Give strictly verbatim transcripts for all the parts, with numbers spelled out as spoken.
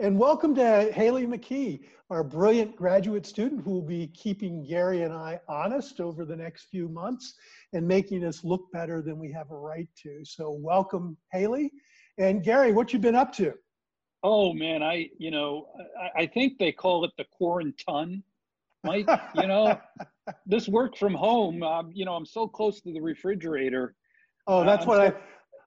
And welcome to Haley McKee, our brilliant graduate student who will be keeping Gary and I honest over the next few months and making us look better than we have a right to. So welcome, Haley. And Gary, what you been up to? Oh, man, I, you know, I, I think they call it the quarantine. Mike, you know, this work from home, um, you know, I'm so close to the refrigerator. Oh, that's uh, what so I,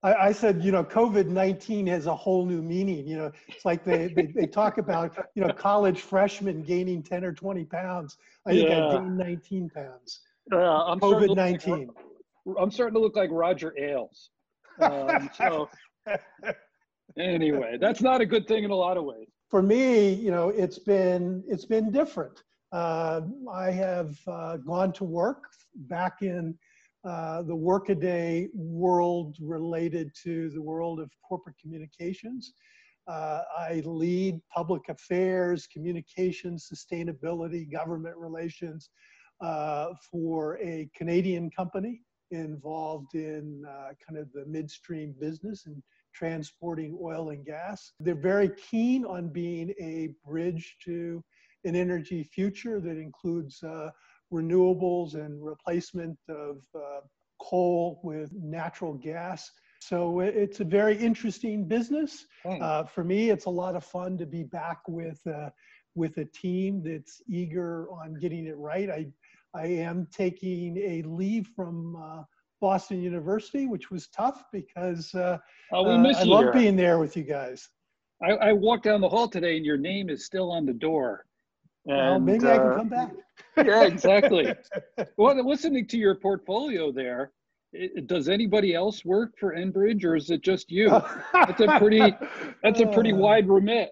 I, I said, you know, COVID nineteen has a whole new meaning. You know, it's like they, they, they talk about, you know, college freshmen gaining ten or twenty pounds. I think yeah. I gained nineteen pounds. Uh, I'm COVID nineteen. Like, I'm starting to look like Roger Ailes. Um, so anyway, that's not a good thing in a lot of ways. For me, you know, it's been, it's been different. Uh, I have uh, gone to work back in uh, the workaday world related to the world of corporate communications. Uh, I lead public affairs, communications, sustainability, government relations uh, for a Canadian company involved in uh, kind of the midstream business and transporting oil and gas. They're very keen on being a bridge to an energy future that includes uh, renewables and replacement of uh, coal with natural gas. So it's a very interesting business. Mm. Uh, for me, it's a lot of fun to be back with, uh, with a team that's eager on getting it right. I, I am taking a leave from uh, Boston University, which was tough because uh, oh, we miss uh, I you love here. being there with you guys. I, I walked down the hall today and your name is still on the door. And, well, maybe uh, I can come back. Yeah, exactly. Well, listening to your portfolio there, it, does anybody else work for Enbridge, or is it just you? That's a pretty, that's a pretty wide remit.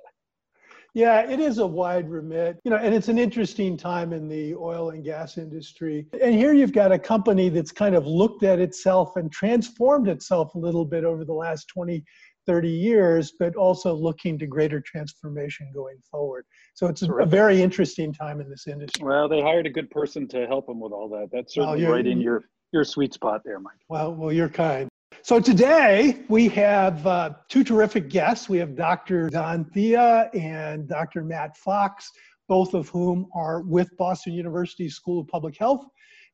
Yeah, it is a wide remit, you know, and it's an interesting time in the oil and gas industry. And here you've got a company that's kind of looked at itself and transformed itself a little bit over the last twenty, thirty years, but also looking to greater transformation going forward. So it's a, a very interesting time in this industry. Well, they hired a good person to help them with all that. That's certainly well, right in your, your sweet spot there, Mike. Well, well, you're kind. So today we have uh, two terrific guests. We have Doctor Don Thea and Doctor Matt Fox, both of whom are with Boston University School of Public Health.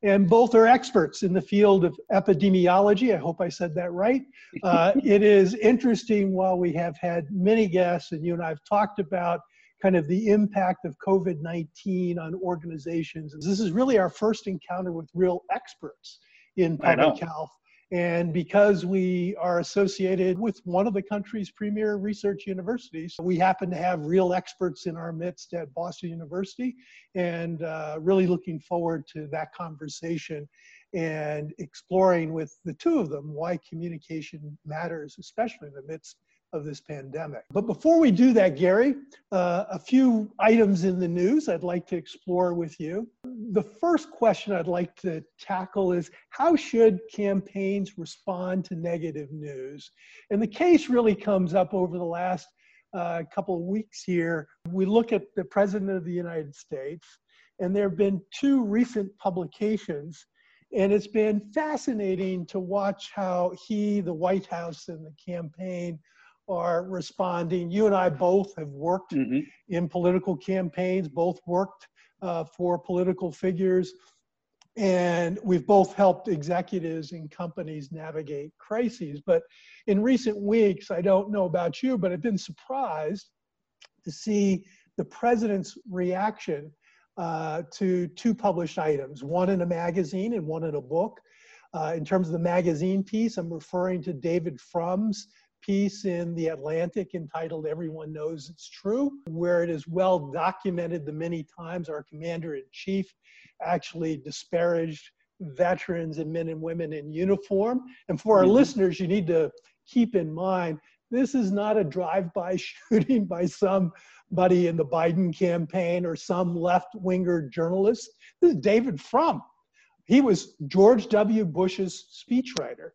And both are experts in the field of epidemiology. I hope I said that right. Uh, it is interesting, while we have had many guests, and you and I have talked about kind of the impact of COVID nineteen on organizations. This is really our first encounter with real experts in public health. And because we are associated with one of the country's premier research universities, we happen to have real experts in our midst at Boston University, and uh, really looking forward to that conversation and exploring with the two of them why communication matters, especially in the midst of this pandemic. But before we do that, Gary, uh, a few items in the news I'd like to explore with you. The first question I'd like to tackle is, how should campaigns respond to negative news? And the case really comes up over the last uh, couple of weeks here. We look at the President of the United States, and there have been two recent publications, and it's been fascinating to watch how he, the White House, and the campaign are responding. You and I both have worked mm-hmm. in political campaigns, both worked uh, for political figures, and we've both helped executives and companies navigate crises. But in recent weeks, I don't know about you, but I've been surprised to see the president's reaction uh, to two published items, one in a magazine and one in a book. Uh, in terms of the magazine piece, I'm referring to David Frum's piece in The Atlantic entitled "Everyone Knows It's True," where it is well documented the many times our commander-in-chief actually disparaged veterans and men and women in uniform. And for our mm-hmm. listeners, you need to keep in mind, this is not a drive-by shooting by some buddy in the Biden campaign or some left-winger journalist. This is David Frum. He was George W. Bush's speechwriter.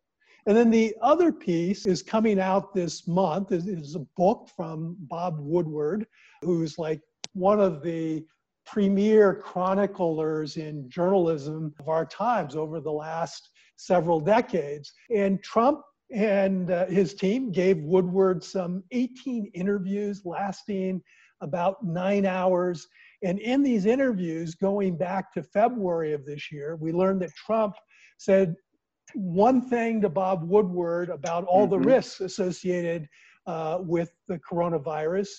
And then the other piece is coming out this month is, is a book from Bob Woodward, who's like one of the premier chroniclers in journalism of our times over the last several decades. And Trump and uh, his team gave Woodward some eighteen interviews lasting about nine hours. And in these interviews, going back to February of this year, we learned that Trump said one thing to Bob Woodward about all mm-hmm. the risks associated uh, with the coronavirus,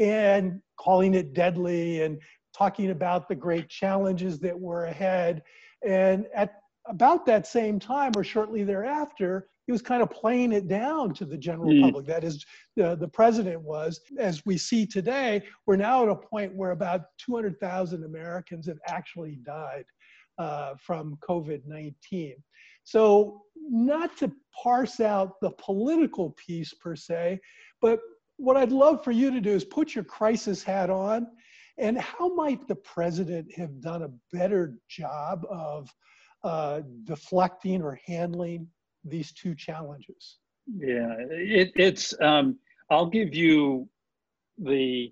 and calling it deadly and talking about the great challenges that were ahead. And at about that same time or shortly thereafter, he was kind of playing it down to the general mm. public. That is, uh, the president was. As we see today, we're now at a point where about two hundred thousand Americans have actually died uh, from COVID nineteen. So not to parse out the political piece per se, but what I'd love for you to do is put your crisis hat on, and how might the president have done a better job of uh, deflecting or handling these two challenges? Yeah, it, it's, um, I'll give you the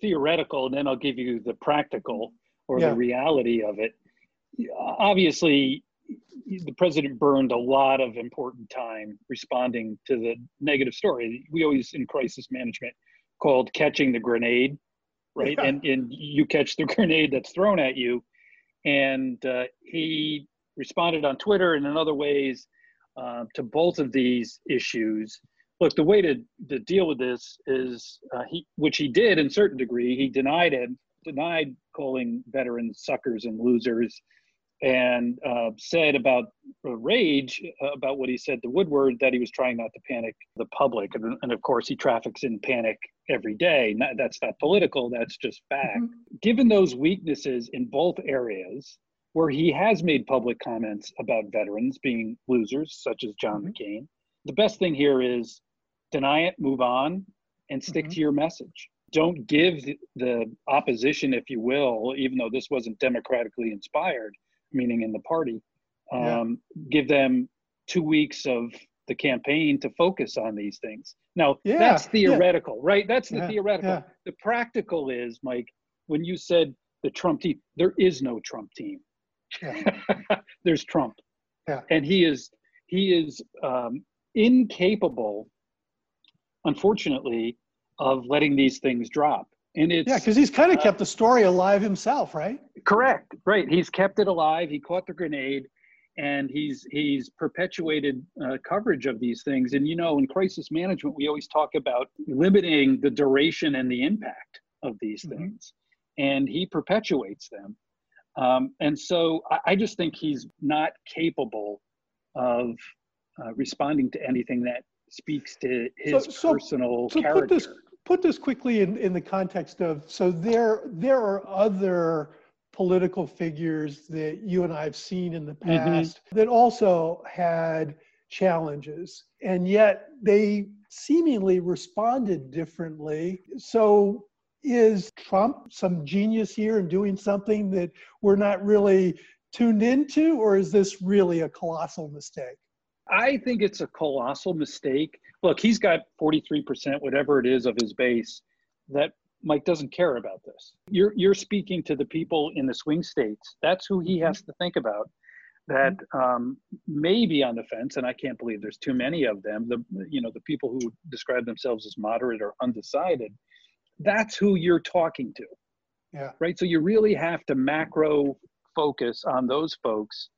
theoretical and then I'll give you the practical or yeah. the reality of it. Obviously, the president burned a lot of important time responding to the negative story. We always, in crisis management, called catching the grenade, right? Yeah. And, and you catch the grenade that's thrown at you. And uh, he responded on Twitter and in other ways uh, to both of these issues. Look, the way to, to deal with this is, uh, he, which he did in a certain degree, he denied it, denied calling veterans suckers and losers, and uh, said about uh, rage, uh, about what he said to Woodward, that he was trying not to panic the public. And, and of course, he traffics in panic every day. Not, that's not political, that's just fact. Mm-hmm. Given those weaknesses in both areas, where he has made public comments about veterans being losers, such as John mm-hmm. McCain, the best thing here is deny it, move on, and stick mm-hmm. to your message. Don't give the, the opposition, if you will, even though this wasn't democratically inspired, meaning in the party, um, yeah. give them two weeks of the campaign to focus on these things. Now, yeah, that's theoretical, yeah. right? That's the yeah, theoretical. Yeah. The practical is, Mike, when you said the Trump team, there is no Trump team. Yeah. There's Trump. Yeah. And he is, he is um, incapable, unfortunately, of letting these things drop. And it's, yeah, because he's kind of uh, kept the story alive himself, right? Correct, right. He's kept it alive. He caught the grenade, and he's he's perpetuated uh, coverage of these things. And you know, in crisis management, we always talk about limiting the duration and the impact of these mm-hmm. things, and he perpetuates them. Um, and so, I, I just think he's not capable of uh, responding to anything that speaks to his so, so, personal so character. Put this- Put this quickly in, in the context of, so there, there are other political figures that you and I have seen in the past mm-hmm. that also had challenges, and yet they seemingly responded differently. So is Trump some genius here in doing something that we're not really tuned into, or is this really a colossal mistake? I think it's a colossal mistake. Look, he's got forty-three percent, whatever it is, of his base that Mike doesn't care about this. You're you're speaking to the people in the swing states. That's who he mm-hmm. has to think about. That um, may be on the fence, and I can't believe there's too many of them. The you know the people who describe themselves as moderate or undecided. That's who you're talking to. Yeah. Right. So you really have to macro focus on those folks.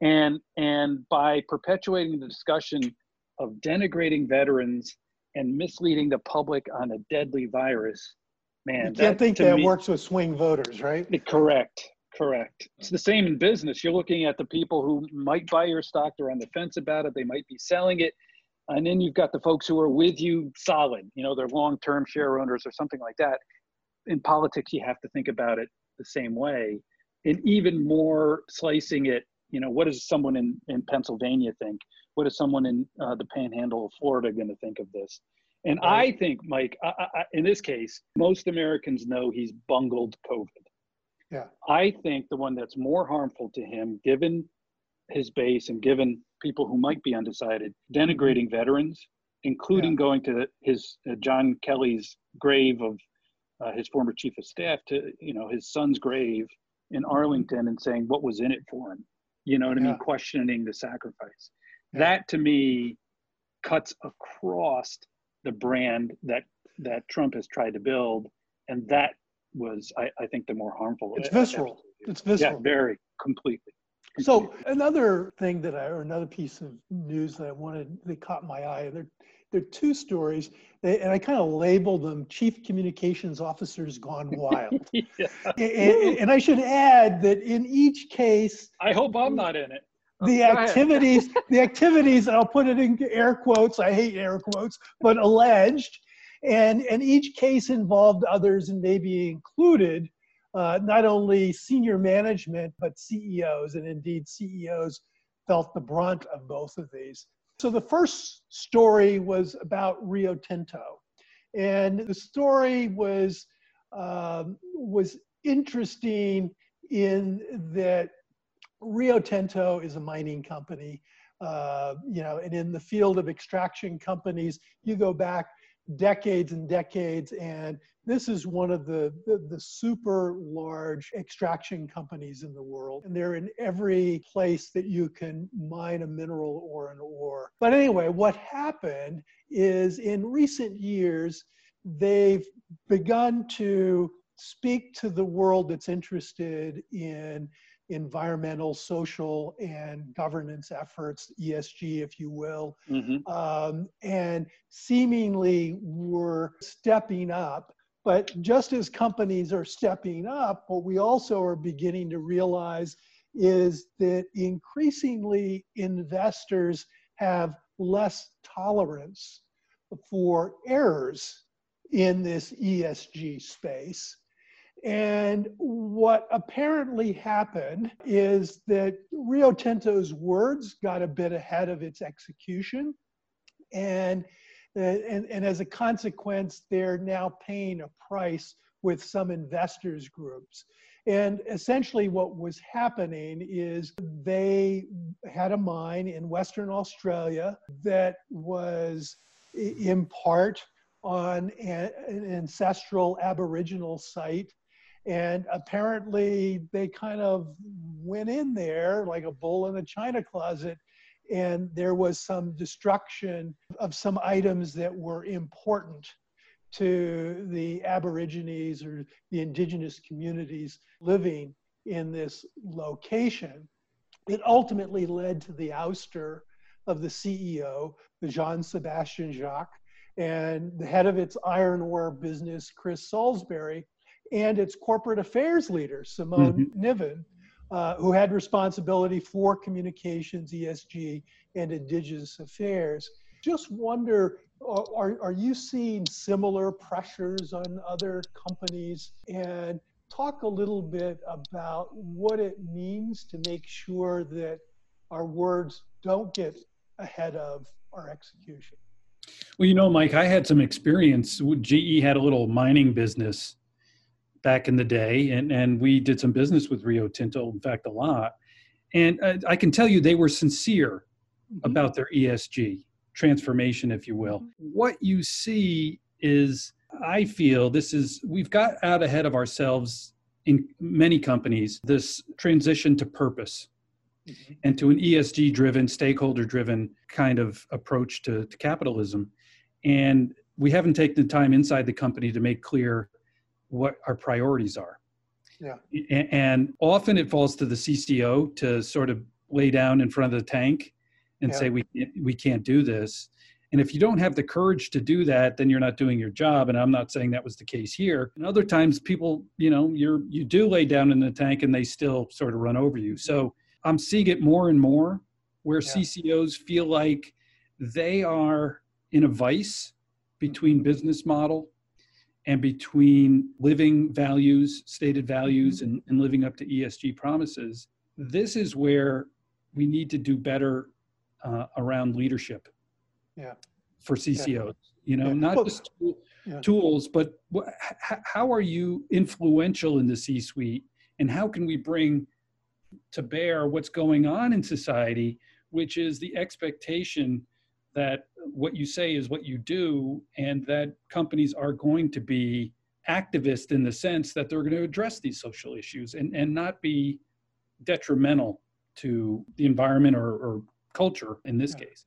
And and by perpetuating the discussion of denigrating veterans and misleading the public on a deadly virus, man. You can't that, think that me, works with swing voters, right? Correct, correct. It's the same in business. You're looking at the people who might buy your stock, they're on the fence about it, they might be selling it. And then you've got the folks who are with you solid, you know, they're long-term share owners or something like that. In politics, you have to think about it the same way. And even more slicing it, you know, what does someone in, in Pennsylvania think? What is someone in uh, the panhandle of Florida going to think of this? And right. I think, Mike, I, I, in this case, most Americans know he's bungled COVID. Yeah. I think the one that's more harmful to him, given his base and given people who might be undecided, denigrating veterans, including yeah. going to his uh, John Kelly's grave of uh, his former chief of staff to, you know, his son's grave in Arlington and saying what was in it for him. You know what yeah. I mean? Questioning the sacrifice. Yeah. That to me cuts across the brand that that Trump has tried to build, and that was, I, I think, the more harmful. It's visceral. It's visceral. Yeah, very, completely. completely. So another thing that I, or another piece of news that I wanted, that caught my eye, there, there are two stories, they, and I kind of labeled them Chief Communications Officers Gone Wild. yeah. and, and, and I should add that in each case— I hope I'm not in it. The activities, the activities, and I'll put it in air quotes, I hate air quotes, but alleged, and, and each case involved others and maybe included uh, not only senior management, but C E Os, and indeed C E Os felt the brunt of both of these. So the first story was about Rio Tinto, and the story was, um, was interesting in that Rio Tinto is a mining company, uh, you know, and in the field of extraction companies, you go back decades and decades, and this is one of the, the, the super large extraction companies in the world. And they're in every place that you can mine a mineral or an ore. But anyway, what happened is in recent years, they've begun to speak to the world that's interested in environmental, social, and governance efforts, E S G, if you will, mm-hmm. um, and seemingly we're stepping up. But just as companies are stepping up, what we also are beginning to realize is that increasingly investors have less tolerance for errors in this E S G space. And what apparently happened is that Rio Tinto's words got a bit ahead of its execution. And, and, and as a consequence, they're now paying a price with some investors groups. And essentially what was happening is they had a mine in Western Australia that was in part on an ancestral Aboriginal site. And apparently they kind of went in there like a bull in a china closet, and there was some destruction of some items that were important to the Aborigines or the indigenous communities living in this location. It ultimately led to the ouster of the C E O, the Jean-Sébastien Jacques, and the head of its iron ore business, Chris Salisbury, and its corporate affairs leader, Simone mm-hmm. Niven, uh, who had responsibility for communications, E S G, and indigenous affairs. Just wonder, are, are you seeing similar pressures on other companies? And talk a little bit about what it means to make sure that our words don't get ahead of our execution. Well, you know, Mike, I had some experience. G E had a little mining business back in the day, and, and we did some business with Rio Tinto, in fact, a lot. And I, I can tell you they were sincere mm-hmm. about their E S G transformation, if you will. Mm-hmm. What you see is, I feel this is, we've got out ahead of ourselves in many companies, this transition to purpose mm-hmm. and to an E S G-driven, stakeholder-driven kind of approach to, to capitalism. And we haven't taken the time inside the company to make clear what our priorities are. Yeah. And often it falls to the C C O to sort of lay down in front of the tank and yeah. say, we can't, we can't do this. And if you don't have the courage to do that, then you're not doing your job. And I'm not saying that was the case here. And other times people, you know, you're, you do lay down in the tank and they still sort of run over you. So I'm seeing it more and more where yeah. C C Os feel like they are in a vice between business model and between living values, stated values, and, and living up to E S G promises. This is where we need to do better uh, around leadership. Yeah. for C C Os, yeah. you know, yeah. not well, just tool, yeah. tools, but how are you influential in the C-suite, and how can we bring to bear what's going on in society, which is the expectation that what you say is what you do, and that companies are going to be activists in the sense that they're going to address these social issues and, and not be detrimental to the environment or, or culture in this yeah. case.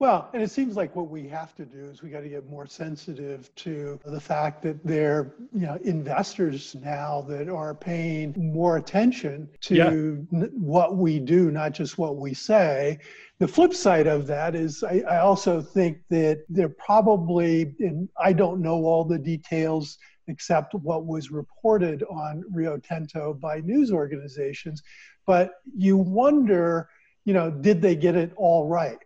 Well, and it seems like what we have to do is we got to get more sensitive to the fact that there are, you know, investors now that are paying more attention to yeah. n- what we do, not just what we say. The flip side of that is I, I also think that they're probably, and I don't know all the details except what was reported on Rio Tinto by news organizations, but you wonder, you know, did they get it all right?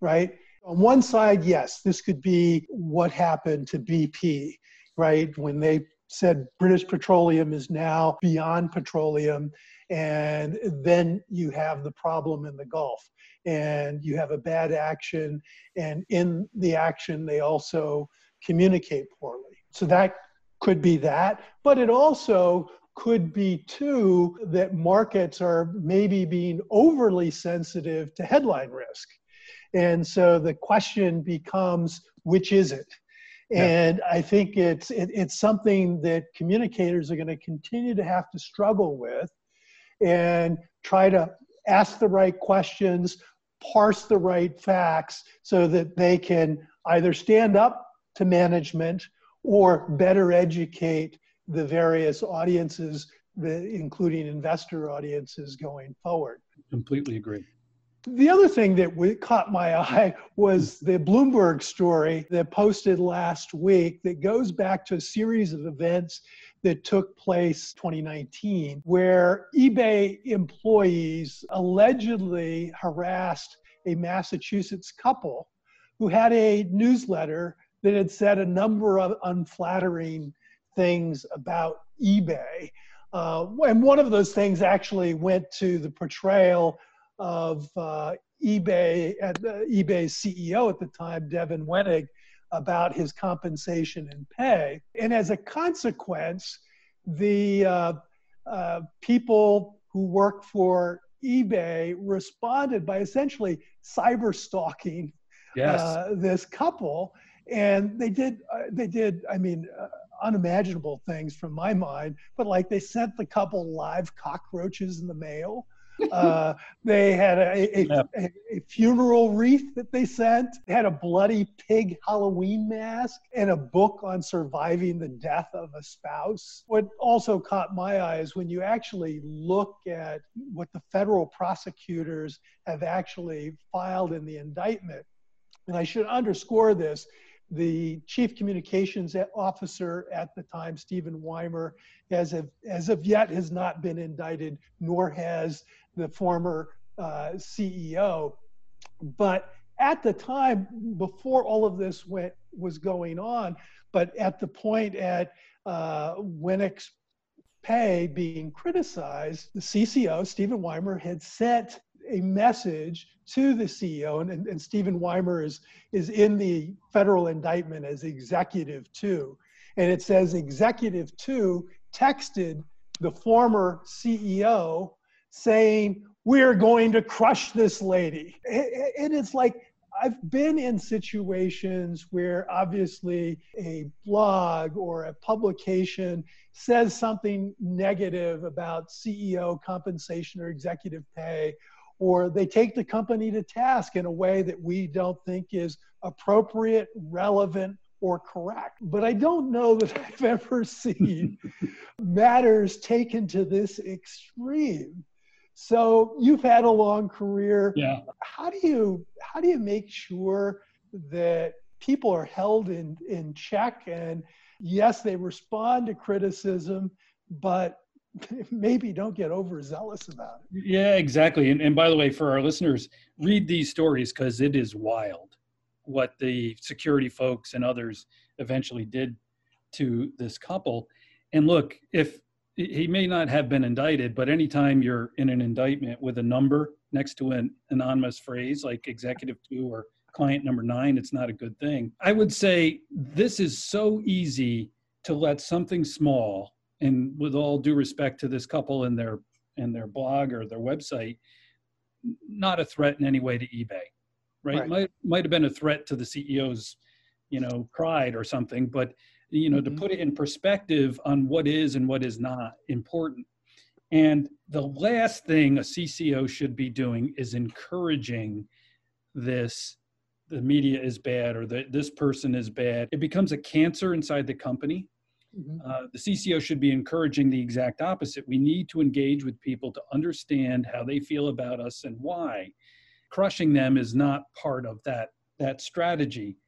Right? On one side, yes, this could be what happened to B P, right? When they said British Petroleum is now Beyond Petroleum, and then you have the problem in the Gulf, and you have a bad action, and in the action, they also communicate poorly. So that could be that, but it also could be, too, that markets are maybe being overly sensitive to headline risk. And so the question becomes, which is it? And yeah. I think it's it, it's something that communicators are going to continue to have to struggle with, and try to ask the right questions, parse the right facts, so that they can either stand up to management or better educate the various audiences, the, including investor audiences, going forward. Completely agree. The other thing that caught my eye was the Bloomberg story that posted last week that goes back to a series of events that took place in twenty nineteen, where eBay employees allegedly harassed a Massachusetts couple who had a newsletter that had said a number of unflattering things about eBay. Uh, and one of those things actually went to the portrayal of uh, eBay, at uh, eBay's C E O at the time, Devin Wenig, about his compensation and pay. And as a consequence, the uh, uh, people who work for eBay responded by essentially cyber-stalking yes. uh, this couple. And they did, uh, they did, I mean, uh, unimaginable things from my mind, but like they sent the couple live cockroaches in the mail. Uh, they had a, a, yeah. a, a funeral wreath that they sent. They had a bloody pig Halloween mask and a book on surviving the death of a spouse. What also caught my eye is when you actually look at what the federal prosecutors have actually filed in the indictment, and I should underscore this, the chief communications officer at the time, Stephen Wymer, as of, as of yet has not been indicted, nor has the former uh, C E O. But at the time, before all of this went, was going on, but at the point at uh, Winnick's pay being criticized, the C C O, Stephen Wymer, had sent a message to the C E O, and, and, and Stephen Wymer is, is in the federal indictment as executive two. And it says executive two texted the former C E O saying, we're going to crush this lady. And it's like, I've been in situations where obviously a blog or a publication says something negative about C E O compensation or executive pay, or they take the company to task in a way that we don't think is appropriate, relevant, or correct. But I don't know that I've ever seen matters taken to this extreme. So you've had a long career. Yeah. How do you how do you make sure that people are held in, in check? And yes, they respond to criticism, but maybe don't get overzealous about it. Yeah, exactly. And, and by the way, for our listeners, read these stories, because it is wild what the security folks and others eventually did to this couple. And look, if he may not have been indicted, but anytime you're in an indictment with a number next to an anonymous phrase like executive two or client number nine, it's not a good thing. I would say this is so easy to let something small, and with all due respect to this couple and their and their blog or their website, not a threat in any way to eBay, right? right. Might might have been a threat to the C E O's, you know, pride or something, but you know, mm-hmm. to put it in perspective on what is and what is not important. And the last thing a C C O should be doing is encouraging this, the media is bad or the, this person is bad. It becomes a cancer inside the company. Mm-hmm. uh, the C C O should be encouraging the exact opposite. We need to engage with people to understand how they feel about us and why. Crushing them is not part of that, that strategy.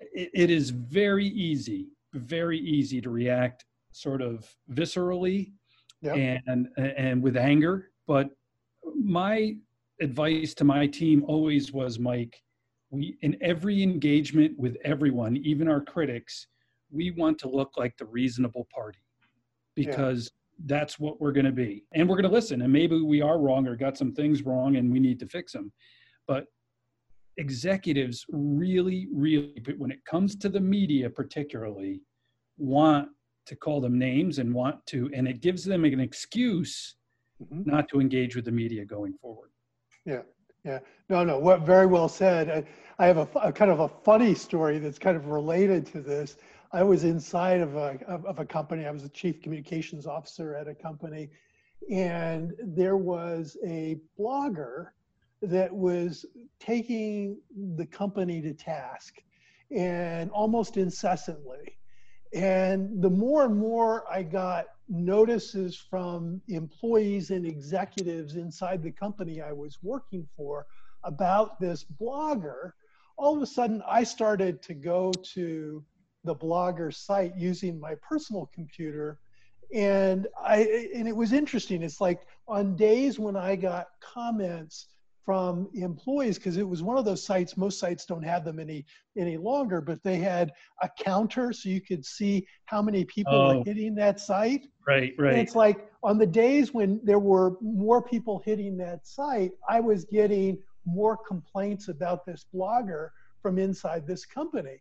It, it is very easy, very easy to react sort of viscerally yep. and, and with anger. But my advice to my team always was, Mike, we, in every engagement with everyone, even our critics, we want to look like the reasonable party, because yeah. that's what we're going to be. And we're going to listen. And maybe we are wrong or got some things wrong and we need to fix them. But executives really, really, when it comes to the media particularly, want to call them names and want to, and it gives them an excuse mm-hmm. not to engage with the media going forward. Yeah. Yeah, no, no, what, very well said. I, I have a, a kind of a funny story that's kind of related to this. I was inside of a, of, of a company. I was the chief communications officer at a company, and there was a blogger that was taking the company to task, and almost incessantly. And the more and more I got notices from employees and executives inside the company I was working for about this blogger, all of a sudden I started to go to the blogger site using my personal computer. And I, and it was interesting. It's like on days when I got comments from employees, because it was one of those sites, most sites don't have them any any longer, but they had a counter so you could see how many people oh. were hitting that site. Right, right. And it's like on the days when there were more people hitting that site, I was getting more complaints about this blogger from inside this company.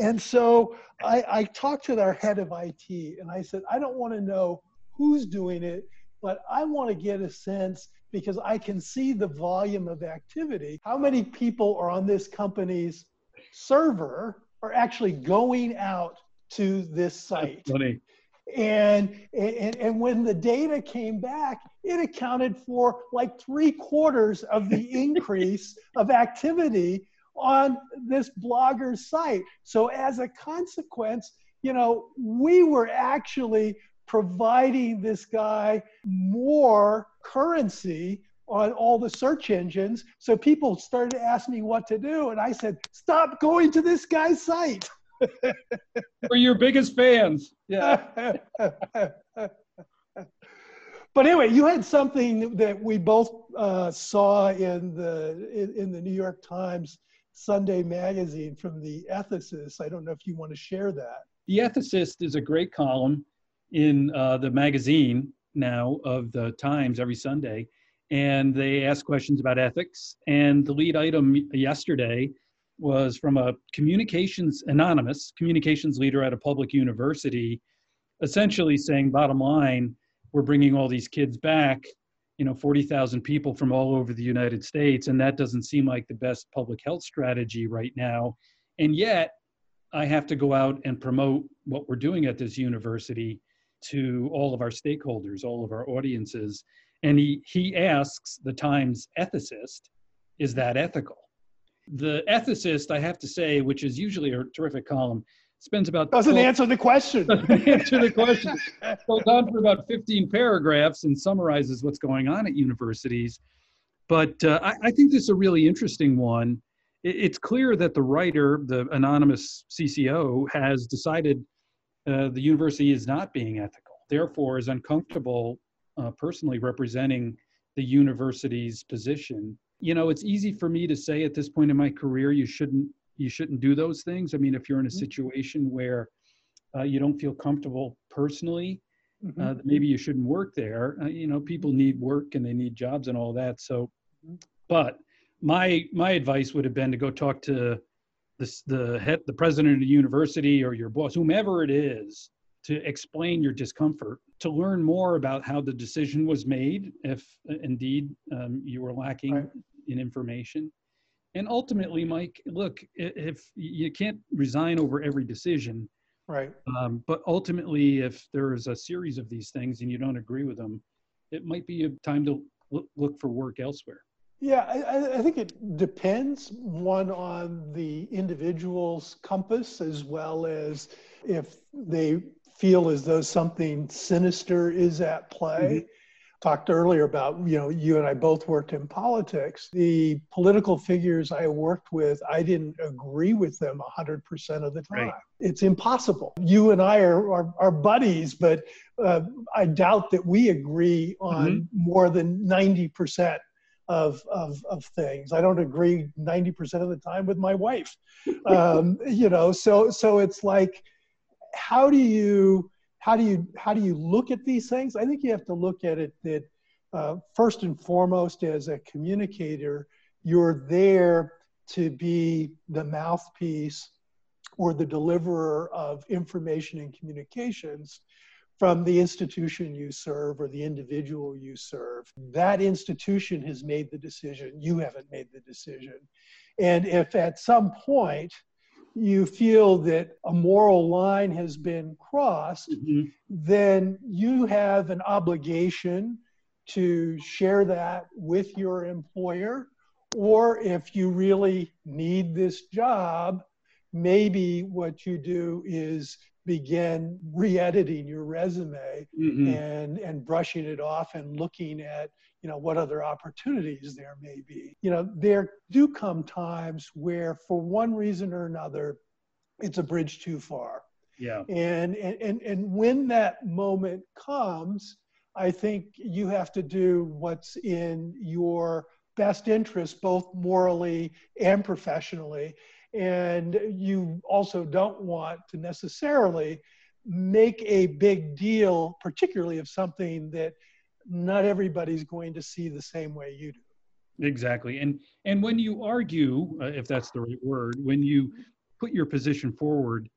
And so I, I talked to our head of I T and I said, I don't want to know who's doing it, but I want to get a sense, because I can see the volume of activity, how many people are on this company's server are actually going out to this site. That's funny. And, and, and when the data came back, it accounted for like three quarters of the increase of activity on this blogger's site. So as a consequence, you know, we were actually providing this guy more currency on all the search engines. So people started to ask me what to do. And I said, stop going to this guy's site. We're your biggest fans. Yeah. But anyway, you had something that we both uh, saw in the, in, in the New York Times Sunday magazine from The Ethicist. I don't know if you want to share that. The Ethicist is a great column in uh, the magazine now of the Times every Sunday, and they ask questions about ethics. And the lead item yesterday was from a communications anonymous communications leader at a public university, essentially saying, bottom line, we're bringing all these kids back, you know, forty thousand people from all over the United States, and that doesn't seem like the best public health strategy right now. And yet I have to go out and promote what we're doing at this university to all of our stakeholders, all of our audiences. And he, he asks the Times ethicist, is that ethical? The Ethicist, I have to say, which is usually a terrific column, spends about- Doesn't twelve, answer the question. Doesn't answer the question. Goes on for about fifteen paragraphs and summarizes what's going on at universities. But uh, I, I think this is a really interesting one. It, it's clear that the writer, the anonymous C C O, has decided Uh, the university is not being ethical, therefore is uncomfortable uh, personally representing the university's position. You know, it's easy for me to say at this point in my career, you shouldn't you shouldn't do those things. I mean, if you're in a situation where uh, you don't feel comfortable personally, mm-hmm. uh, maybe you shouldn't work there. Uh, you know, people need work and they need jobs and all that. So, but my my advice would have been to go talk to the the head, the president of the university, or your boss, whomever it is, to explain your discomfort, to learn more about how the decision was made, if indeed um, you were lacking right. in information. And ultimately, Mike, look, if you can't resign over every decision, right? Um, but ultimately, if there is a series of these things and you don't agree with them, it might be a time to look for work elsewhere. Yeah, I, I think it depends, one, on the individual's compass, as well as if they feel as though something sinister is at play. Mm-hmm. Talked earlier about, you know, you and I both worked in politics. The political figures I worked with, I didn't agree with them one hundred percent of the time. Right. It's impossible. You and I are, are, are buddies, but uh, I doubt that we agree on mm-hmm. more than ninety percent of, of, of things. I don't agree ninety percent of the time with my wife. Um, you know, so, so it's like, how do you... How do you how do you look at these things? I think you have to look at it that uh, first and foremost, as a communicator, you're there to be the mouthpiece or the deliverer of information and communications from the institution you serve or the individual you serve. That institution has made the decision. You haven't made the decision. And if at some point you feel that a moral line has been crossed, mm-hmm. then you have an obligation to share that with your employer. Or if you really need this job, maybe what you do is begin re-editing your resume mm-hmm. and, and brushing it off and looking at, you know, what other opportunities there may be. You know, there do come times where for one reason or another, it's a bridge too far. Yeah. And, and, and, and when that moment comes, I think you have to do what's in your best interest, both morally and professionally. And you also don't want to necessarily make a big deal, particularly of something that not everybody's going to see the same way you do. Exactly. And and when you argue, uh, if that's the right word, when you put your position forward,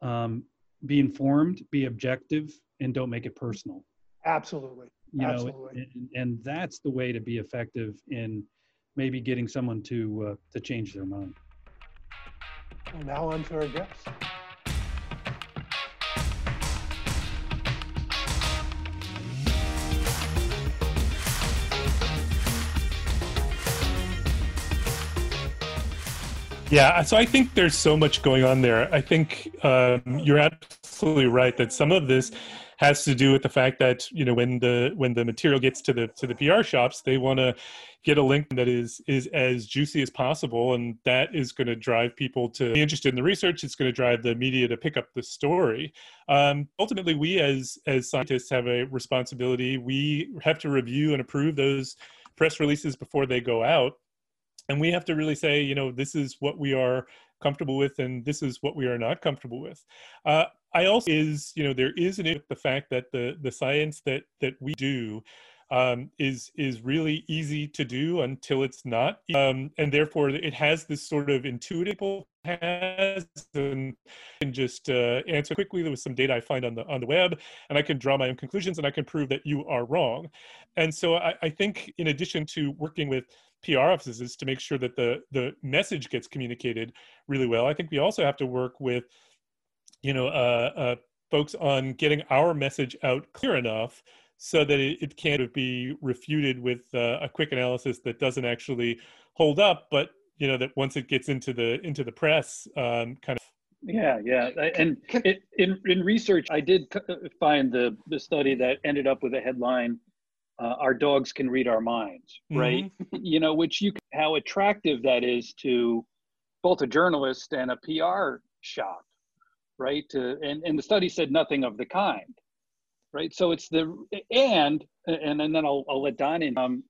um, be informed, be objective, and don't make it personal. Absolutely. You Absolutely. Know, and, and that's the way to be effective in maybe getting someone to uh, to change their mind. And now on to our guest. Yeah, so I think there's so much going on there. I think um, you're absolutely right that some of this has to do with the fact that, you know, when the when the material gets to the to the P R shops, they want to get a link that is is as juicy as possible, and that is going to drive people to be interested in the research. It's going to drive the media to pick up the story. Um, ultimately, we as as scientists have a responsibility. We have to review and approve those press releases before they go out, and we have to really say, you know, this is what we are comfortable with, and this is what we are not comfortable with. Uh, I also is, you know, there is an issue with the fact that the the science that that we do um, is is really easy to do until it's not, um, and therefore it has this sort of intuitive has and can just uh, answer quickly with some data I find on the on the web, and I can draw my own conclusions and I can prove that you are wrong. And so I, I think in addition to working with P R offices is to make sure that the the message gets communicated really well, I think we also have to work with, you know, uh, uh, folks on getting our message out clear enough so that it, it can't be refuted with uh, a quick analysis that doesn't actually hold up, but, you know, that once it gets into the into the press, um, kind of. Yeah, yeah, and it, in in research, I did find the the study that ended up with a headline, uh, "Our dogs can read our minds," right? Mm-hmm. You know, which you can, how attractive that is to both a journalist and a P R shop. Right, uh, and and the study said nothing of the kind, right? So it's the and and, and then I'll I'll let Don in. Um,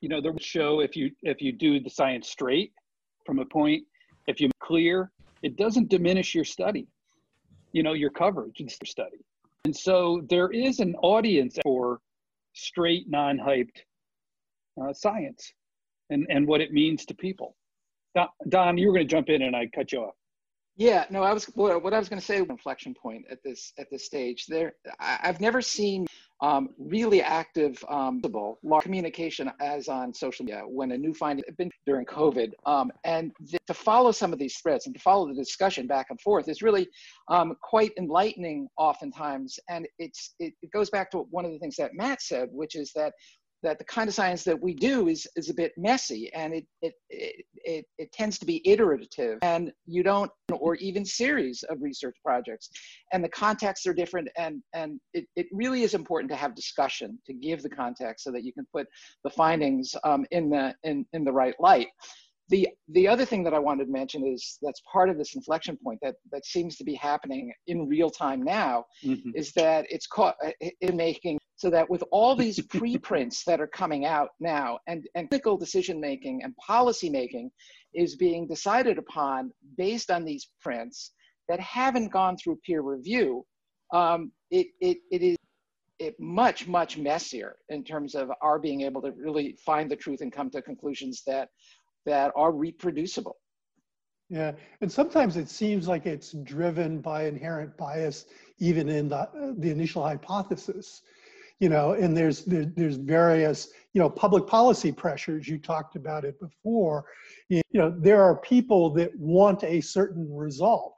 you know, there will show if you if you do the science straight from a point, if you clear, it doesn't diminish your study, you know, your coverage and study. And so there is an audience for straight, non-hyped uh, science, and, and what it means to people. Don, Don, you were going to jump in and I cut you off. Yeah, no, I was, what I was going to say, inflection point at this, at this stage there, I've never seen um, really active um, communication as on social media when a new finding had been during COVID. Um, and th- to follow some of these threads and to follow the discussion back and forth is really um, quite enlightening oftentimes. And it's, it, it goes back to one of the things that Matt said, which is that that the kind of science that we do is, is a bit messy, and it, it, it, it, it tends to be iterative, and you don't, or even series of research projects, and the contexts are different. And, and it, it really is important to have discussion to give the context so that you can put the findings um, in the, in, in the right light. The, the other thing that I wanted to mention is that's part of this inflection point that, that seems to be happening in real time now, mm-hmm. is that it's caught in making so that with all these preprints that are coming out now, and, and clinical decision-making and policy-making is being decided upon based on these prints that haven't gone through peer review, um, it, it, it is It much, much messier in terms of our being able to really find the truth and come to conclusions that that are reproducible. Yeah, and sometimes it seems like it's driven by inherent bias, even in the, the initial hypothesis, you know, and there's, there, there's various, you know, public policy pressures, you talked about it before, you know, there are people that want a certain result,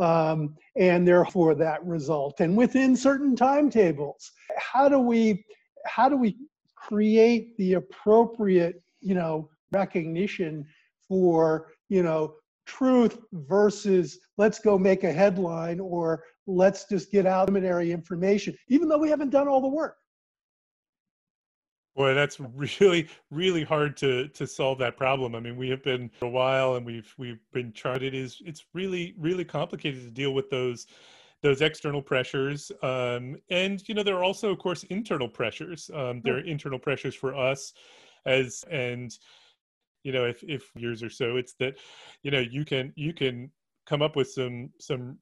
um, and they're for that result, and within certain timetables. How do we, how do we create the appropriate, you know, recognition for, you know, truth versus let's go make a headline or let's just get out preliminary information, even though we haven't done all the work? Boy, that's really, really hard to to solve that problem. I mean, we have been for a while, and we've we've been tried. It is it's really, really complicated to deal with those those external pressures. Um, and you know, there are also, of course, internal pressures. Um, there are internal pressures for us as and. You know, if, if years or so, it's that, you know, you can you can come up with some some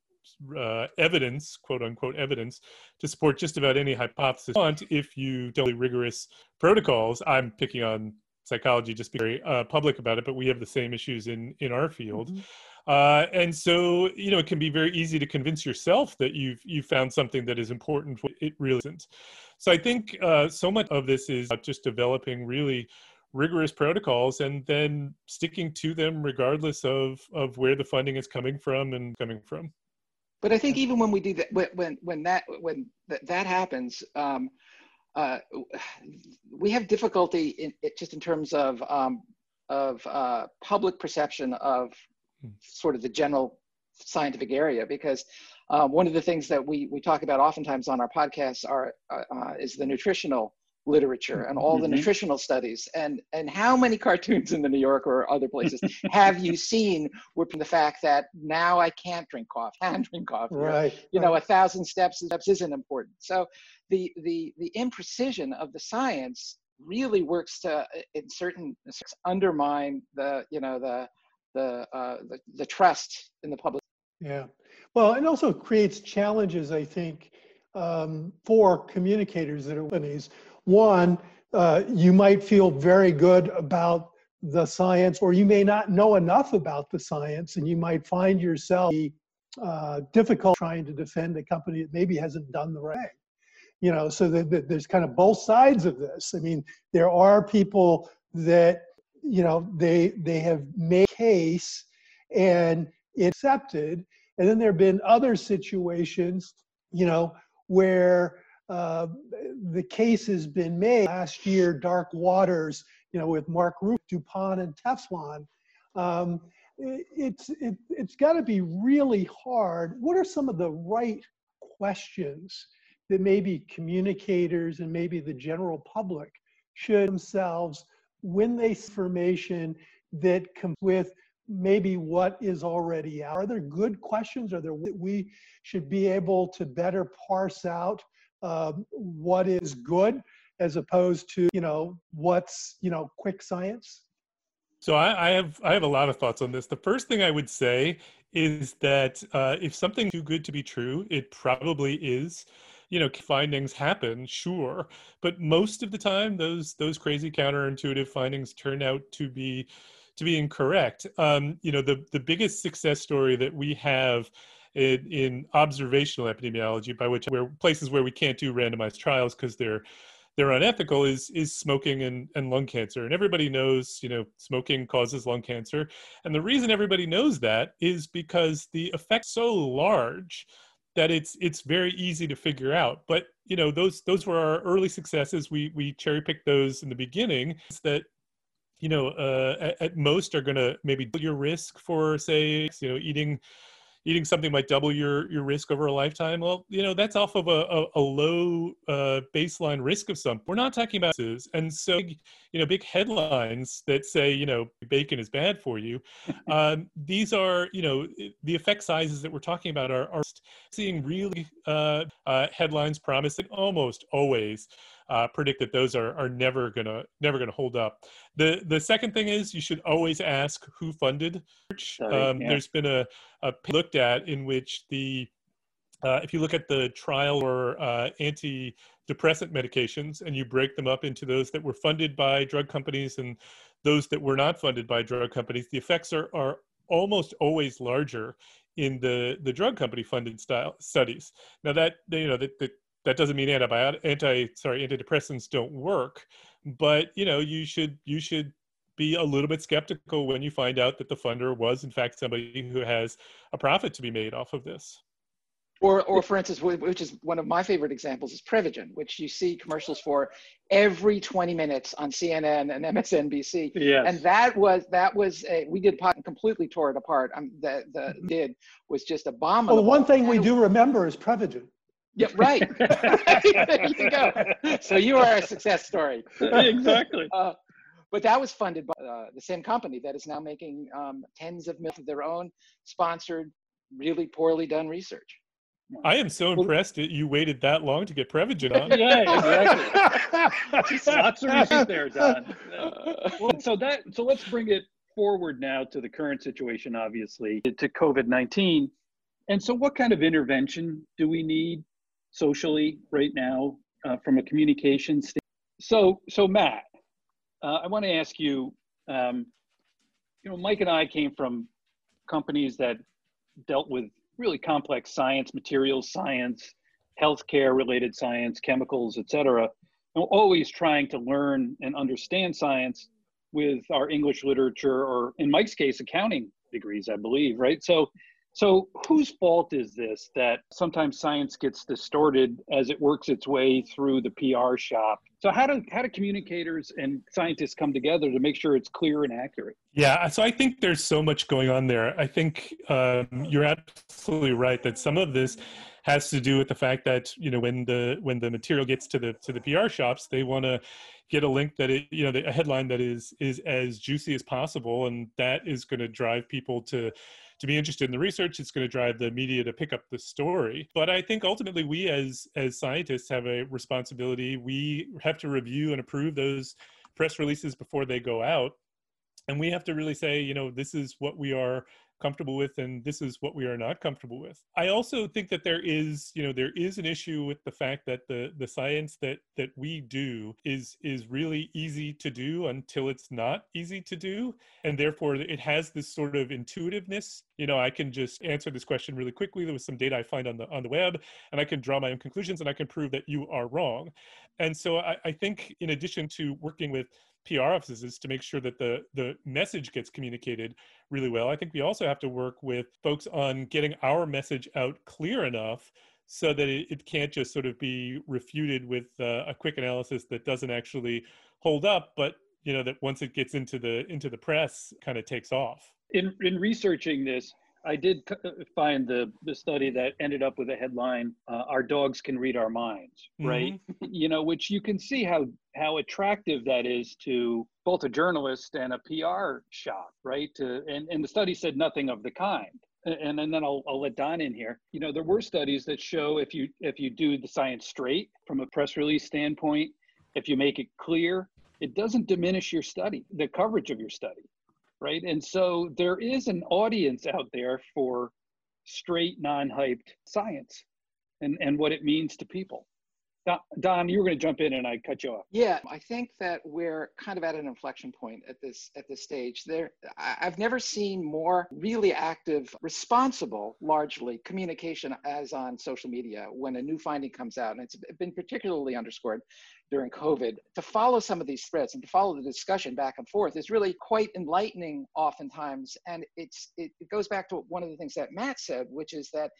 uh, evidence, quote unquote evidence, to support just about any hypothesis you want if you don't have rigorous protocols. I'm picking on psychology just to be very uh, public about it, but we have the same issues in in our field. Mm-hmm. Uh, and so, you know, it can be very easy to convince yourself that you've you found something that is important. It really isn't. So I think uh, so much of this is just developing really rigorous protocols and then sticking to them regardless of, of where the funding is coming from and coming from. But I think even when we do that, when when that when th- that happens, um, uh, we have difficulty in it just in terms of um, of uh, public perception of sort of the general scientific area, because uh, one of the things that we we talk about oftentimes on our podcasts are uh, uh, is the nutritional literature and all the mm-hmm. nutritional studies, and and how many cartoons in the New York or other places have you seen where the fact that now I can't drink coffee, can't drink coffee, right? You know, right. a thousand steps steps isn't important. So the the the imprecision of the science really works to in certain undermine the you know the the uh, the, the trust in the public. Yeah, well, and also creates challenges, I think, um, for communicators that are companies. One, uh, you might feel very good about the science, or you may not know enough about the science, and you might find yourself uh, difficult trying to defend a company that maybe hasn't done the right thing. You know, so that, that there's kind of both sides of this. I mean, there are people that, you know, they they have made a case and it's accepted, and then there have been other situations, you know, where Uh, the case has been made. Last year, Dark Waters, you know, with Mark Ruffalo, DuPont, and Teflon. Um, it, it's it, it's got to be really hard. What are some of the right questions that maybe communicators and maybe the general public should themselves when they see information that comes with maybe what is already out? Are there good questions? Are there that we should be able to better parse out? Uh, what is good as opposed to, you know, what's, you know, quick science? So I, I have I have a lot of thoughts on this. The first thing I would say is that uh, if something's too good to be true, it probably is. you know, findings happen, sure, but most of the time those those crazy counterintuitive findings turn out to be to be incorrect. Um, you know, the the biggest success story that we have in, in observational epidemiology, by which where places where we can't do randomized trials because they're they're unethical, is is smoking and, and lung cancer. And everybody knows, you know, smoking causes lung cancer. And the reason everybody knows that is because the effect's so large that it's it's very easy to figure out. But, you know, those those were our early successes. We we cherry-picked those in the beginning that, you know, uh, at, at most are going to maybe double your risk for, say, you know, eating eating something might double your, your risk over a lifetime. Well, you know, that's off of a, a, a low uh, baseline risk of something. We're not talking about this. And so, you know, big headlines that say, you know, bacon is bad for you. Um, these are, you know, the effect sizes that we're talking about are, are seeing really uh, uh, headlines promising almost always Uh, predict that those are are never gonna never gonna hold up. The the second thing is you should always ask who funded research. Um, yeah. There's been a a looked at in which the uh, if you look at the trial or uh, antidepressant medications and you break them up into those that were funded by drug companies and those that were not funded by drug companies, the effects are are almost always larger in the the drug company funded style studies. Now that you know that the That doesn't mean antibiotic, anti, sorry, antidepressants don't work, but you know you should you should be a little bit skeptical when you find out that the funder was in fact somebody who has a profit to be made off of this. Or, or for instance, which is one of my favorite examples is Prevagen, which you see commercials for every twenty minutes on C N N and M S N B C. Yes. And that was, that was a, we did pot and completely tore it apart. Um, the the did was just abominable. Well, one thing we do remember is Prevagen. Yeah, right. There you go. So you are a success story. Exactly. Uh, but that was funded by uh, the same company that is now making um, tens of millions of their own sponsored, really poorly done research. I am so impressed that you waited that long to get Prevagen on. Yeah, exactly. Lots of research there, Don. Uh, well, so that so let's bring it forward now to the current situation, obviously, to COVID nineteen. And so what kind of intervention do we need socially right now uh, from a communication standpoint? So, so Matt, uh, I want to ask you, um, you know, Mike and I came from companies that dealt with really complex science, materials science, healthcare related science, chemicals, et cetera. And we're always trying to learn and understand science with our English literature, or in Mike's case, accounting degrees, I believe, right? So, So whose fault is this that sometimes science gets distorted as it works its way through the P R shop? So how do how do communicators and scientists come together to make sure it's clear and accurate? Yeah, so I think there's so much going on there. I think um, you're absolutely right that some of this has to do with the fact that, you know, when the when the material gets to the to the P R shops, they want to get a link that it, you know, a headline that is is as juicy as possible, and that is going to drive people to. to be interested in the research. It's going to drive the media to pick up the story. But I think ultimately we as as scientists have a responsibility. We have to review and approve those press releases before they go out. And we have to really say, you know, this is what we are comfortable with and this is what we are not comfortable with. I also think that there is, you know, there is an issue with the fact that the the science that that we do is is really easy to do until it's not easy to do. And therefore it has this sort of intuitiveness. You know, I can just answer this question really quickly. There was some data I find on the on the web, and I can draw my own conclusions and I can prove that you are wrong. And so I, I think in addition to working with P R offices is to make sure that the, the message gets communicated really well. I think we also have to work with folks on getting our message out clear enough so that it, it can't just sort of be refuted with uh, a quick analysis that doesn't actually hold up, but you know, that once it gets into the into the press, kind of takes off. In in researching this, I did find the, the study that ended up with a headline, uh, Our Dogs Can Read Our Minds, right? Mm-hmm. You know, which you can see how, how attractive that is to both a journalist and a P R shop, right? To, and, and the study said nothing of the kind. And, and then I'll, I'll let Don in here. You know, there were studies that show if you if you do the science straight from a press release standpoint, if you make it clear, it doesn't diminish your study, the coverage of your study. Right. And so there is an audience out there for straight, non-hyped science. and, and what it means to people. Don, you were going to jump in and I cut you off. Yeah, I think that we're kind of at an inflection point at this at this stage. There, I've never seen more really active, responsible, largely, communication as on social media when a new finding comes out. And it's been particularly underscored during COVID. To follow some of these threads and to follow the discussion back and forth is really quite enlightening oftentimes. And it's it, it goes back to one of the things that Matt said, which is that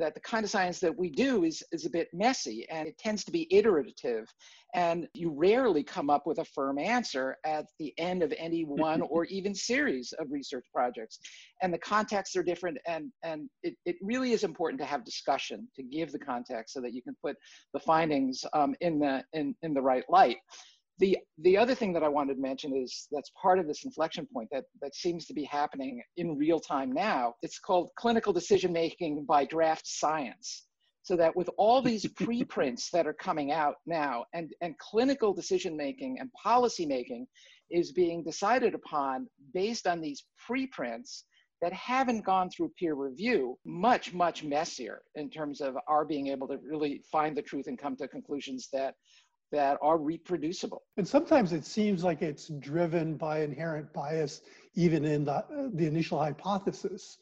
that the kind of science that we do is, is a bit messy, and it tends to be iterative, and you rarely come up with a firm answer at the end of any one or even series of research projects. And the contexts are different, and, and it, it really is important to have discussion to give the context so that you can put the findings um, in, the, in, in the right light. The, the other thing that I wanted to mention is that's part of this inflection point that, that seems to be happening in real time now. It's called clinical decision-making by draft science. So that with all these preprints that are coming out now, and, and clinical decision-making and policy-making is being decided upon based on these preprints that haven't gone through peer review, much, much messier in terms of our being able to really find the truth and come to conclusions that that are reproducible. And sometimes it seems like it's driven by inherent bias, even in the, the initial hypothesis,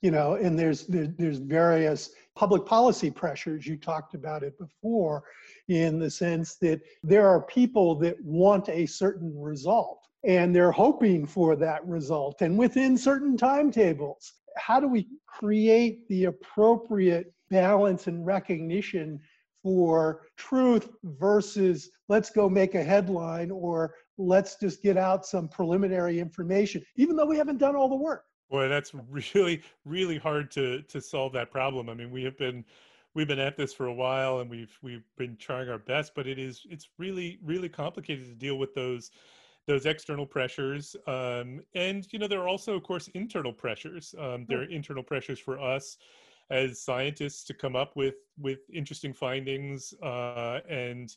you know, and there's, there, there's various public policy pressures. You talked about it before, in the sense that there are people that want a certain result, and they're hoping for that result, and within certain timetables. How do we create the appropriate balance and recognition for truth versus let's go make a headline, or let's just get out some preliminary information, even though we haven't done all the work? Boy, that's really, really hard to to solve that problem. I mean, we have been we've been at this for a while, and we've we've been trying our best, but it is it's really, really complicated to deal with those those external pressures. Um, and you know, there are also, of course, internal pressures. Um, there are internal pressures for us as scientists to come up with with interesting findings. Uh, and,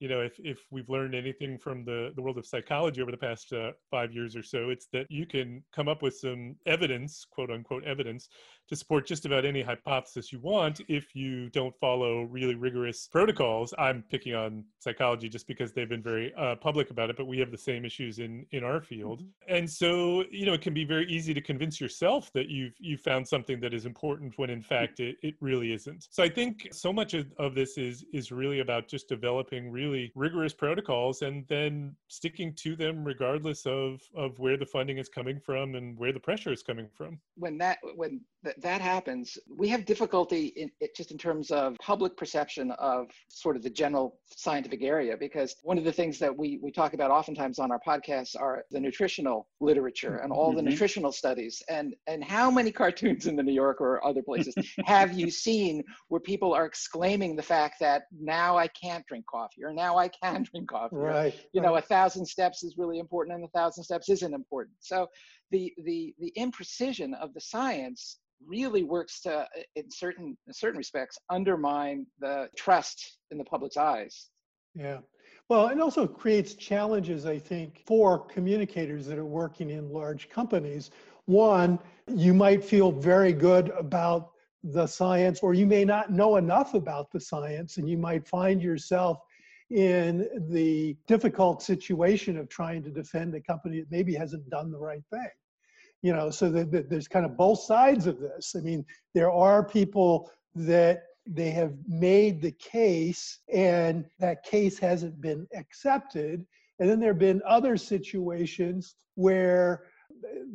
you know, if, if we've learned anything from the, the world of psychology over the past uh, five years or so, it's that you can come up with some evidence, quote unquote evidence, to support just about any hypothesis you want if you don't follow really rigorous protocols. I'm picking on psychology just because they've been very uh, public about it, but we have the same issues in, in our field. Mm-hmm. And so, you know, it can be very easy to convince yourself that you've you've found something that is important when in fact it, it really isn't. So I think so much of, of this is is really about just developing really rigorous protocols and then sticking to them regardless of, of where the funding is coming from and where the pressure is coming from. When that, when the- that happens, we have difficulty in it just in terms of public perception of sort of the general scientific area, because one of the things that we, we talk about oftentimes on our podcasts are the nutritional literature and all mm-hmm. the nutritional studies. And, and how many cartoons in the New Yorker or other places have you seen where people are exclaiming the fact that now I can't drink coffee, or now I can drink coffee. Right. Or, you know, a thousand steps is really important and a thousand steps isn't important. So the the the imprecision of the science really works to, in certain in certain respects, undermine the trust in the public's eyes. Yeah. Well, it also creates challenges, I think, for communicators that are working in large companies. One, you might feel very good about the science, or you may not know enough about the science, and you might find yourself in the difficult situation of trying to defend a company that maybe hasn't done the right thing. You know, so that the, there's kind of both sides of this. I mean, there are people that they have made the case and that case hasn't been accepted. And then there have been other situations where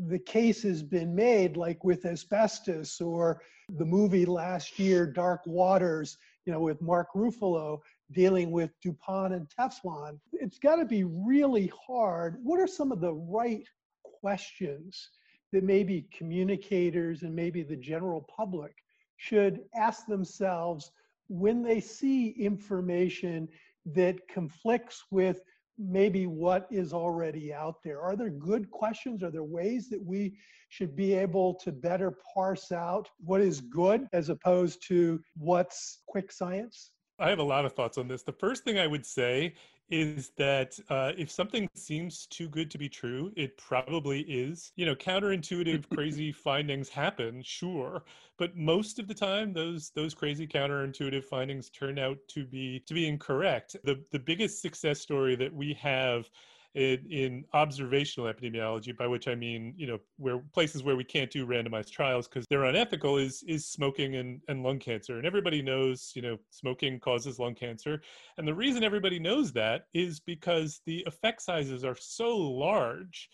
the case has been made, like with asbestos or the movie last year, Dark Waters, you know, with Mark Ruffalo, dealing with DuPont and Teflon. It's got to be really hard. What are some of the right questions that maybe communicators and maybe the general public should ask themselves when they see information that conflicts with maybe what is already out there? Are there good questions? Are there ways that we should be able to better parse out what is good as opposed to what's quick science? I have a lot of thoughts on this. The first thing I would say is that uh, if something seems too good to be true, it probably is. You know, counterintuitive, crazy findings happen, sure, but most of the time, those those crazy counterintuitive findings turn out to be to be incorrect. The the biggest success story that we have in, in observational epidemiology, by which I mean, you know, where places where we can't do randomized trials because they're unethical, is is smoking and, and lung cancer. And everybody knows, you know, smoking causes lung cancer. And the reason everybody knows that is because the effect sizes are so large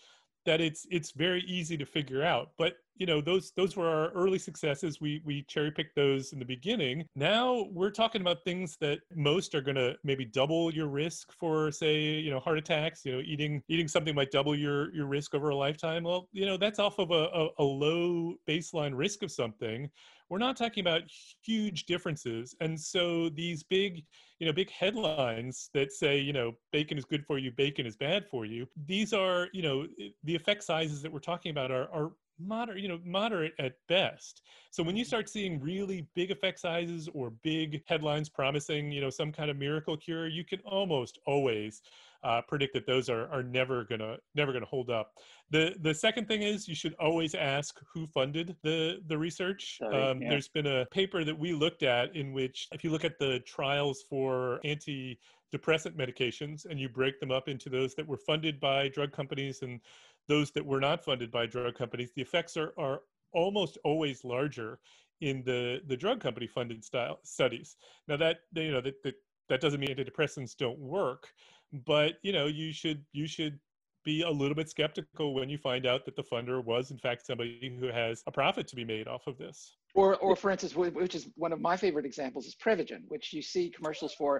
that it's it's very easy to figure out. But you know, those those were our early successes. We we cherry picked those in the beginning. Now we're talking about things that most are going to maybe double your risk for, say, you know, heart attacks. You know, eating eating something might double your your risk over a lifetime. Well, you know, that's off of a, a, a low baseline risk of something. We're not talking about huge differences. And so these big, you know, big headlines that say, you know, bacon is good for you, bacon is bad for you. These are, you know, the effect sizes that we're talking about are, are moderate, you know, moderate at best. So when you start seeing really big effect sizes or big headlines promising, you know, some kind of miracle cure, you can almost always Uh, predict that those are are never gonna never gonna hold up. The the second thing is you should always ask who funded the the research. Sorry, um, yeah. There's been a paper that we looked at in which, if you look at the trials for antidepressant medications and you break them up into those that were funded by drug companies and those that were not funded by drug companies, the effects are are almost always larger in the the drug company funded style studies. Now that you know that that, that doesn't mean antidepressants don't work. But, you know, you should you should be a little bit skeptical when you find out that the funder was, in fact, somebody who has a profit to be made off of this. Or, or for instance, which is one of my favorite examples is Prevagen, which you see commercials for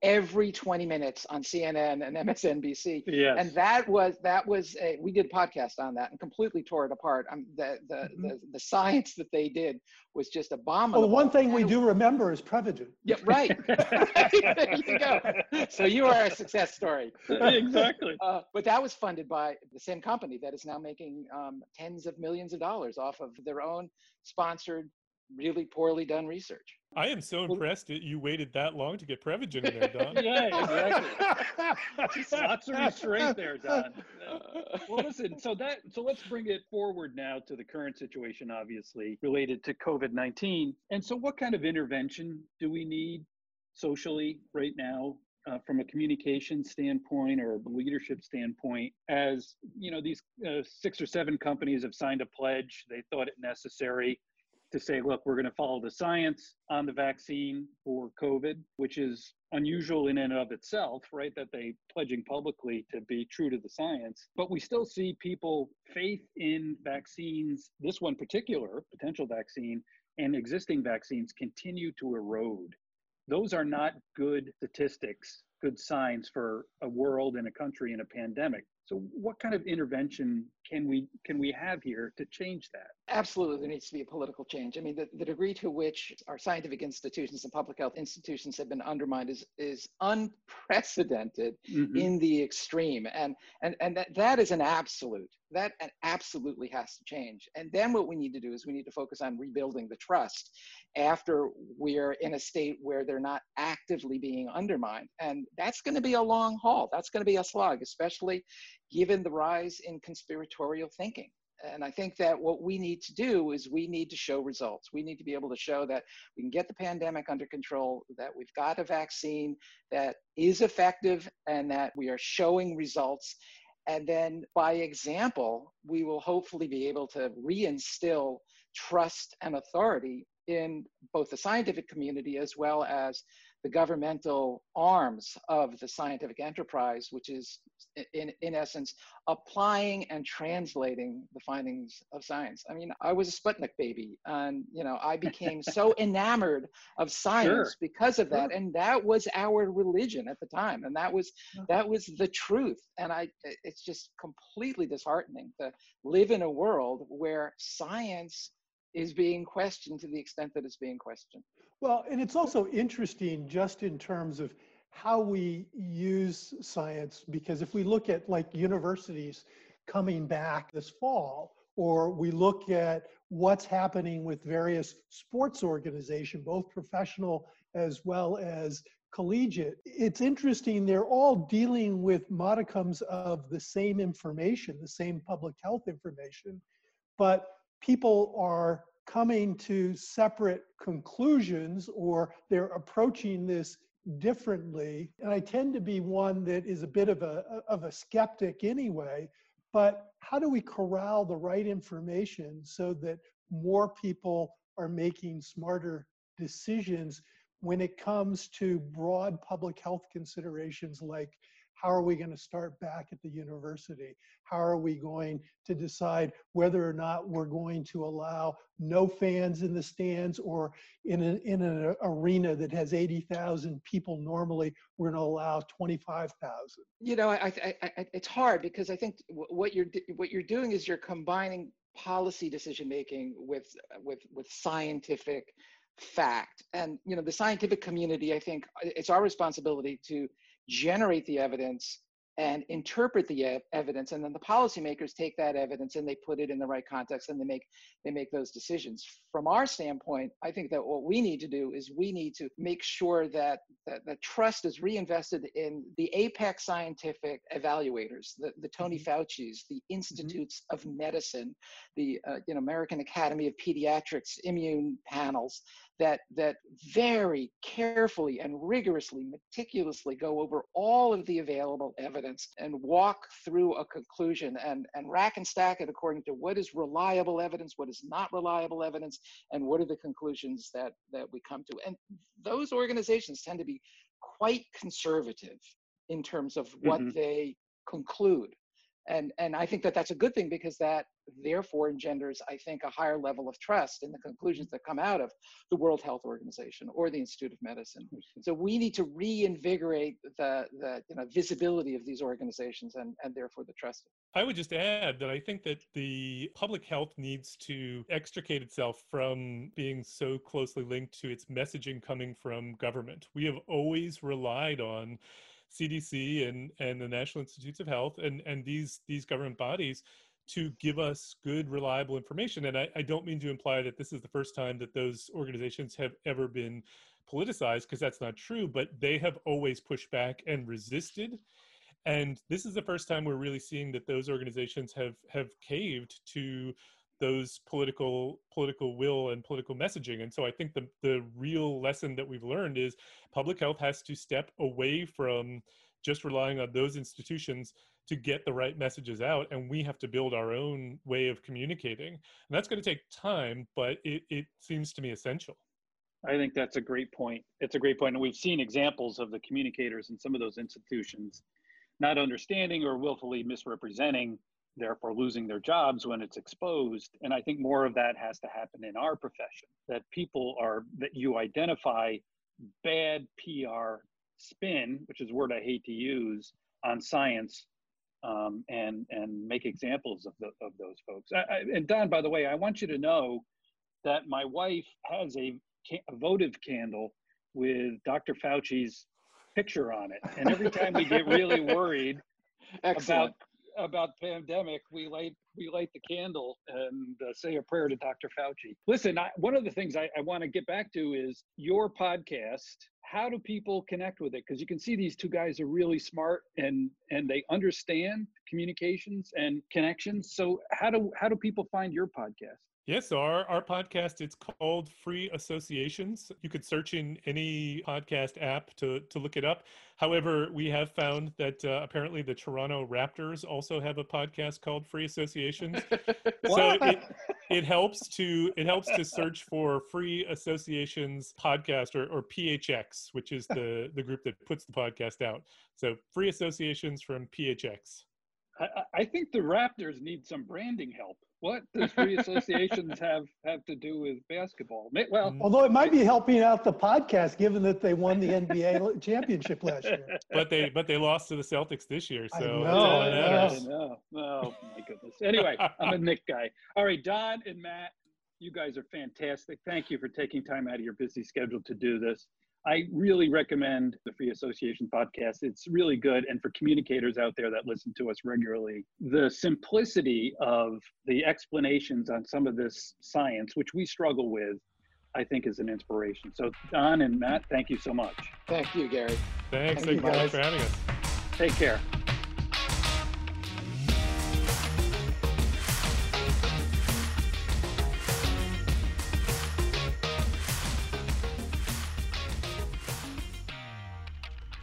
every twenty minutes on C N N and M S N B C. Yes. And that was, that was a, we did a podcast on that and completely tore it apart. Um, the, the, mm-hmm. the, the science that they did was just abominable. Well, one thing we do remember is Prevagen. Yeah, right. There you go. So you are a success story. Exactly. Uh, but that was funded by the same company that is now making um, tens of millions of dollars off of their own sponsored, really poorly done research. I am so impressed that you waited that long to get Prevagen in there, Don. Yeah, exactly. Lots of restraint there, Don. Uh, well, listen, so that so let's bring it forward now to the current situation, obviously, related to COVID nineteen. And so what kind of intervention do we need socially right now? Uh, from a communication standpoint or a leadership standpoint, as you know, these uh, six or seven companies have signed a pledge. They thought it necessary to say, look, we're going to follow the science on the vaccine for COVID, which is unusual in and of itself, right? That they pledging publicly to be true to the science. But we still see people faith in vaccines, this one particular potential vaccine and existing vaccines continue to erode. Those are not good statistics, good signs for a world and a country in a pandemic. So what kind of intervention can we can we have here to change that? Absolutely, there needs to be a political change. I mean, the, the degree to which our scientific institutions and public health institutions have been undermined is is unprecedented mm-hmm. in the extreme. And and, and that, that is an absolute. That absolutely has to change. And then what we need to do is we need to focus on rebuilding the trust after we're in a state where they're not actively being undermined. And that's going to be a long haul. That's going to be a slog, especially given the rise in conspiratorial thinking. And I think that what we need to do is we need to show results. We need to be able to show that we can get the pandemic under control, that we've got a vaccine that is effective, and that we are showing results. And then by example, we will hopefully be able to reinstill trust and authority in both the scientific community as well as the governmental arms of the scientific enterprise, which is in, in essence, applying and translating the findings of science. I mean, I was a Sputnik baby, and you know, I became so enamored of science sure. because of that. Sure. And that was our religion at the time. And that was, that was the truth. And I, it's just completely disheartening to live in a world where science is being questioned to the extent that it's being questioned. Well, and it's also interesting just in terms of how we use science, because if we look at like universities coming back this fall, or we look at what's happening with various sports organizations, both professional as well as collegiate. It's interesting, they're all dealing with modicums of the same information, the same public health information, but people are coming to separate conclusions or they're approaching this differently. And I tend to be one that is a bit of a, of a skeptic anyway, but how do we corral the right information so that more people are making smarter decisions when it comes to broad public health considerations like how are we going to start back at the university? How are we going to decide whether or not we're going to allow no fans in the stands or in an, in an arena that has eighty thousand people normally, we're going to allow twenty-five thousand? You know, I, I, I, it's hard because I think what you're what you're doing is you're combining policy decision making with with with scientific fact. And, you know, the scientific community, I think it's our responsibility to generate the evidence and interpret the e- evidence. And then the policymakers take that evidence and they put it in the right context and they make, they make those decisions. From our standpoint, I think that what we need to do is we need to make sure that that, that trust is reinvested in the apex scientific evaluators, the, the Tony Fauci's, the Institutes mm-hmm. of Medicine, the uh, you know, American Academy of Pediatrics immune panels, that that very carefully and rigorously, meticulously go over all of the available evidence and walk through a conclusion and, and rack and stack it according to what is reliable evidence, what is not reliable evidence, and what are the conclusions that, that we come to. And those organizations tend to be quite conservative in terms of what mm-hmm. they conclude. And and I think that that's a good thing because that therefore engenders, I think, a higher level of trust in the conclusions that come out of the World Health Organization or the Institute of Medicine. So we need to reinvigorate the, the you know, visibility of these organizations and, and therefore the trust. I would just add that I think that the public health needs to extricate itself from being so closely linked to its messaging coming from government. We have always relied on C D C and, and the National Institutes of Health and, and these these government bodies to give us good, reliable information. And I, I don't mean to imply that this is the first time that those organizations have ever been politicized, because that's not true, but they have always pushed back and resisted. And this is the first time we're really seeing that those organizations have have caved to those political political will and political messaging. And so I think the, the real lesson that we've learned is public health has to step away from just relying on those institutions to get the right messages out. And we have to build our own way of communicating. And that's going to take time, but it, it seems to me essential. I think that's a great point. It's a great point. And we've seen examples of the communicators in some of those institutions not understanding or willfully misrepresenting, therefore losing their jobs when it's exposed. And I think more of that has to happen in our profession, that people are, that you identify bad P R spin, which is a word I hate to use, on science um, and and make examples of, the, of those folks. I, I, and Don, by the way, I want you to know that my wife has a, a votive candle with Doctor Fauci's picture on it. And every time we get really worried Excellent. about about pandemic, we light we light the candle and uh, say a prayer to Doctor Fauci. Listen, I, one of the things I, I want to get back to is your podcast. How do people connect with it? Because you can see these two guys are really smart and and they understand communications and connections. So how do how do people find your podcast? Yes, so our, our podcast, it's called Free Associations. You could search in any podcast app to, to look it up. However, we have found that uh, apparently the Toronto Raptors also have a podcast called Free Associations. So it, it helps to it helps to search for Free Associations podcast or, or P H X, which is the, the group that puts the podcast out. So Free Associations from P H X. I, I think the Raptors need some branding help. What does Free Associations have, have to do with basketball? Well, although it might be helping out the podcast, given that they won the N B A championship last year. But they but they lost to the Celtics this year, so I know, it matters. I know. Oh my goodness. Anyway, I'm a Knick guy. All right, Don and Matt, you guys are fantastic. Thank you for taking time out of your busy schedule to do this. I really recommend the Free Association podcast. It's really good. And for communicators out there that listen to us regularly, the simplicity of the explanations on some of this science, which we struggle with, I think is an inspiration. So Don and Matt, thank you so much. Thank you, Gary. Thanks, thank you guys for having us. Take care.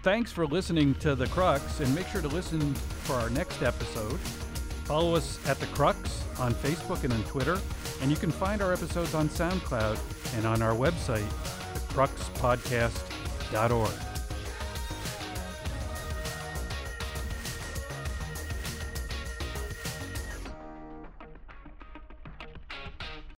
Thanks for listening to The Crux, and make sure to listen for our next episode. Follow us at The Crux on Facebook and on Twitter, and you can find our episodes on SoundCloud and on our website, the crux podcast dot org.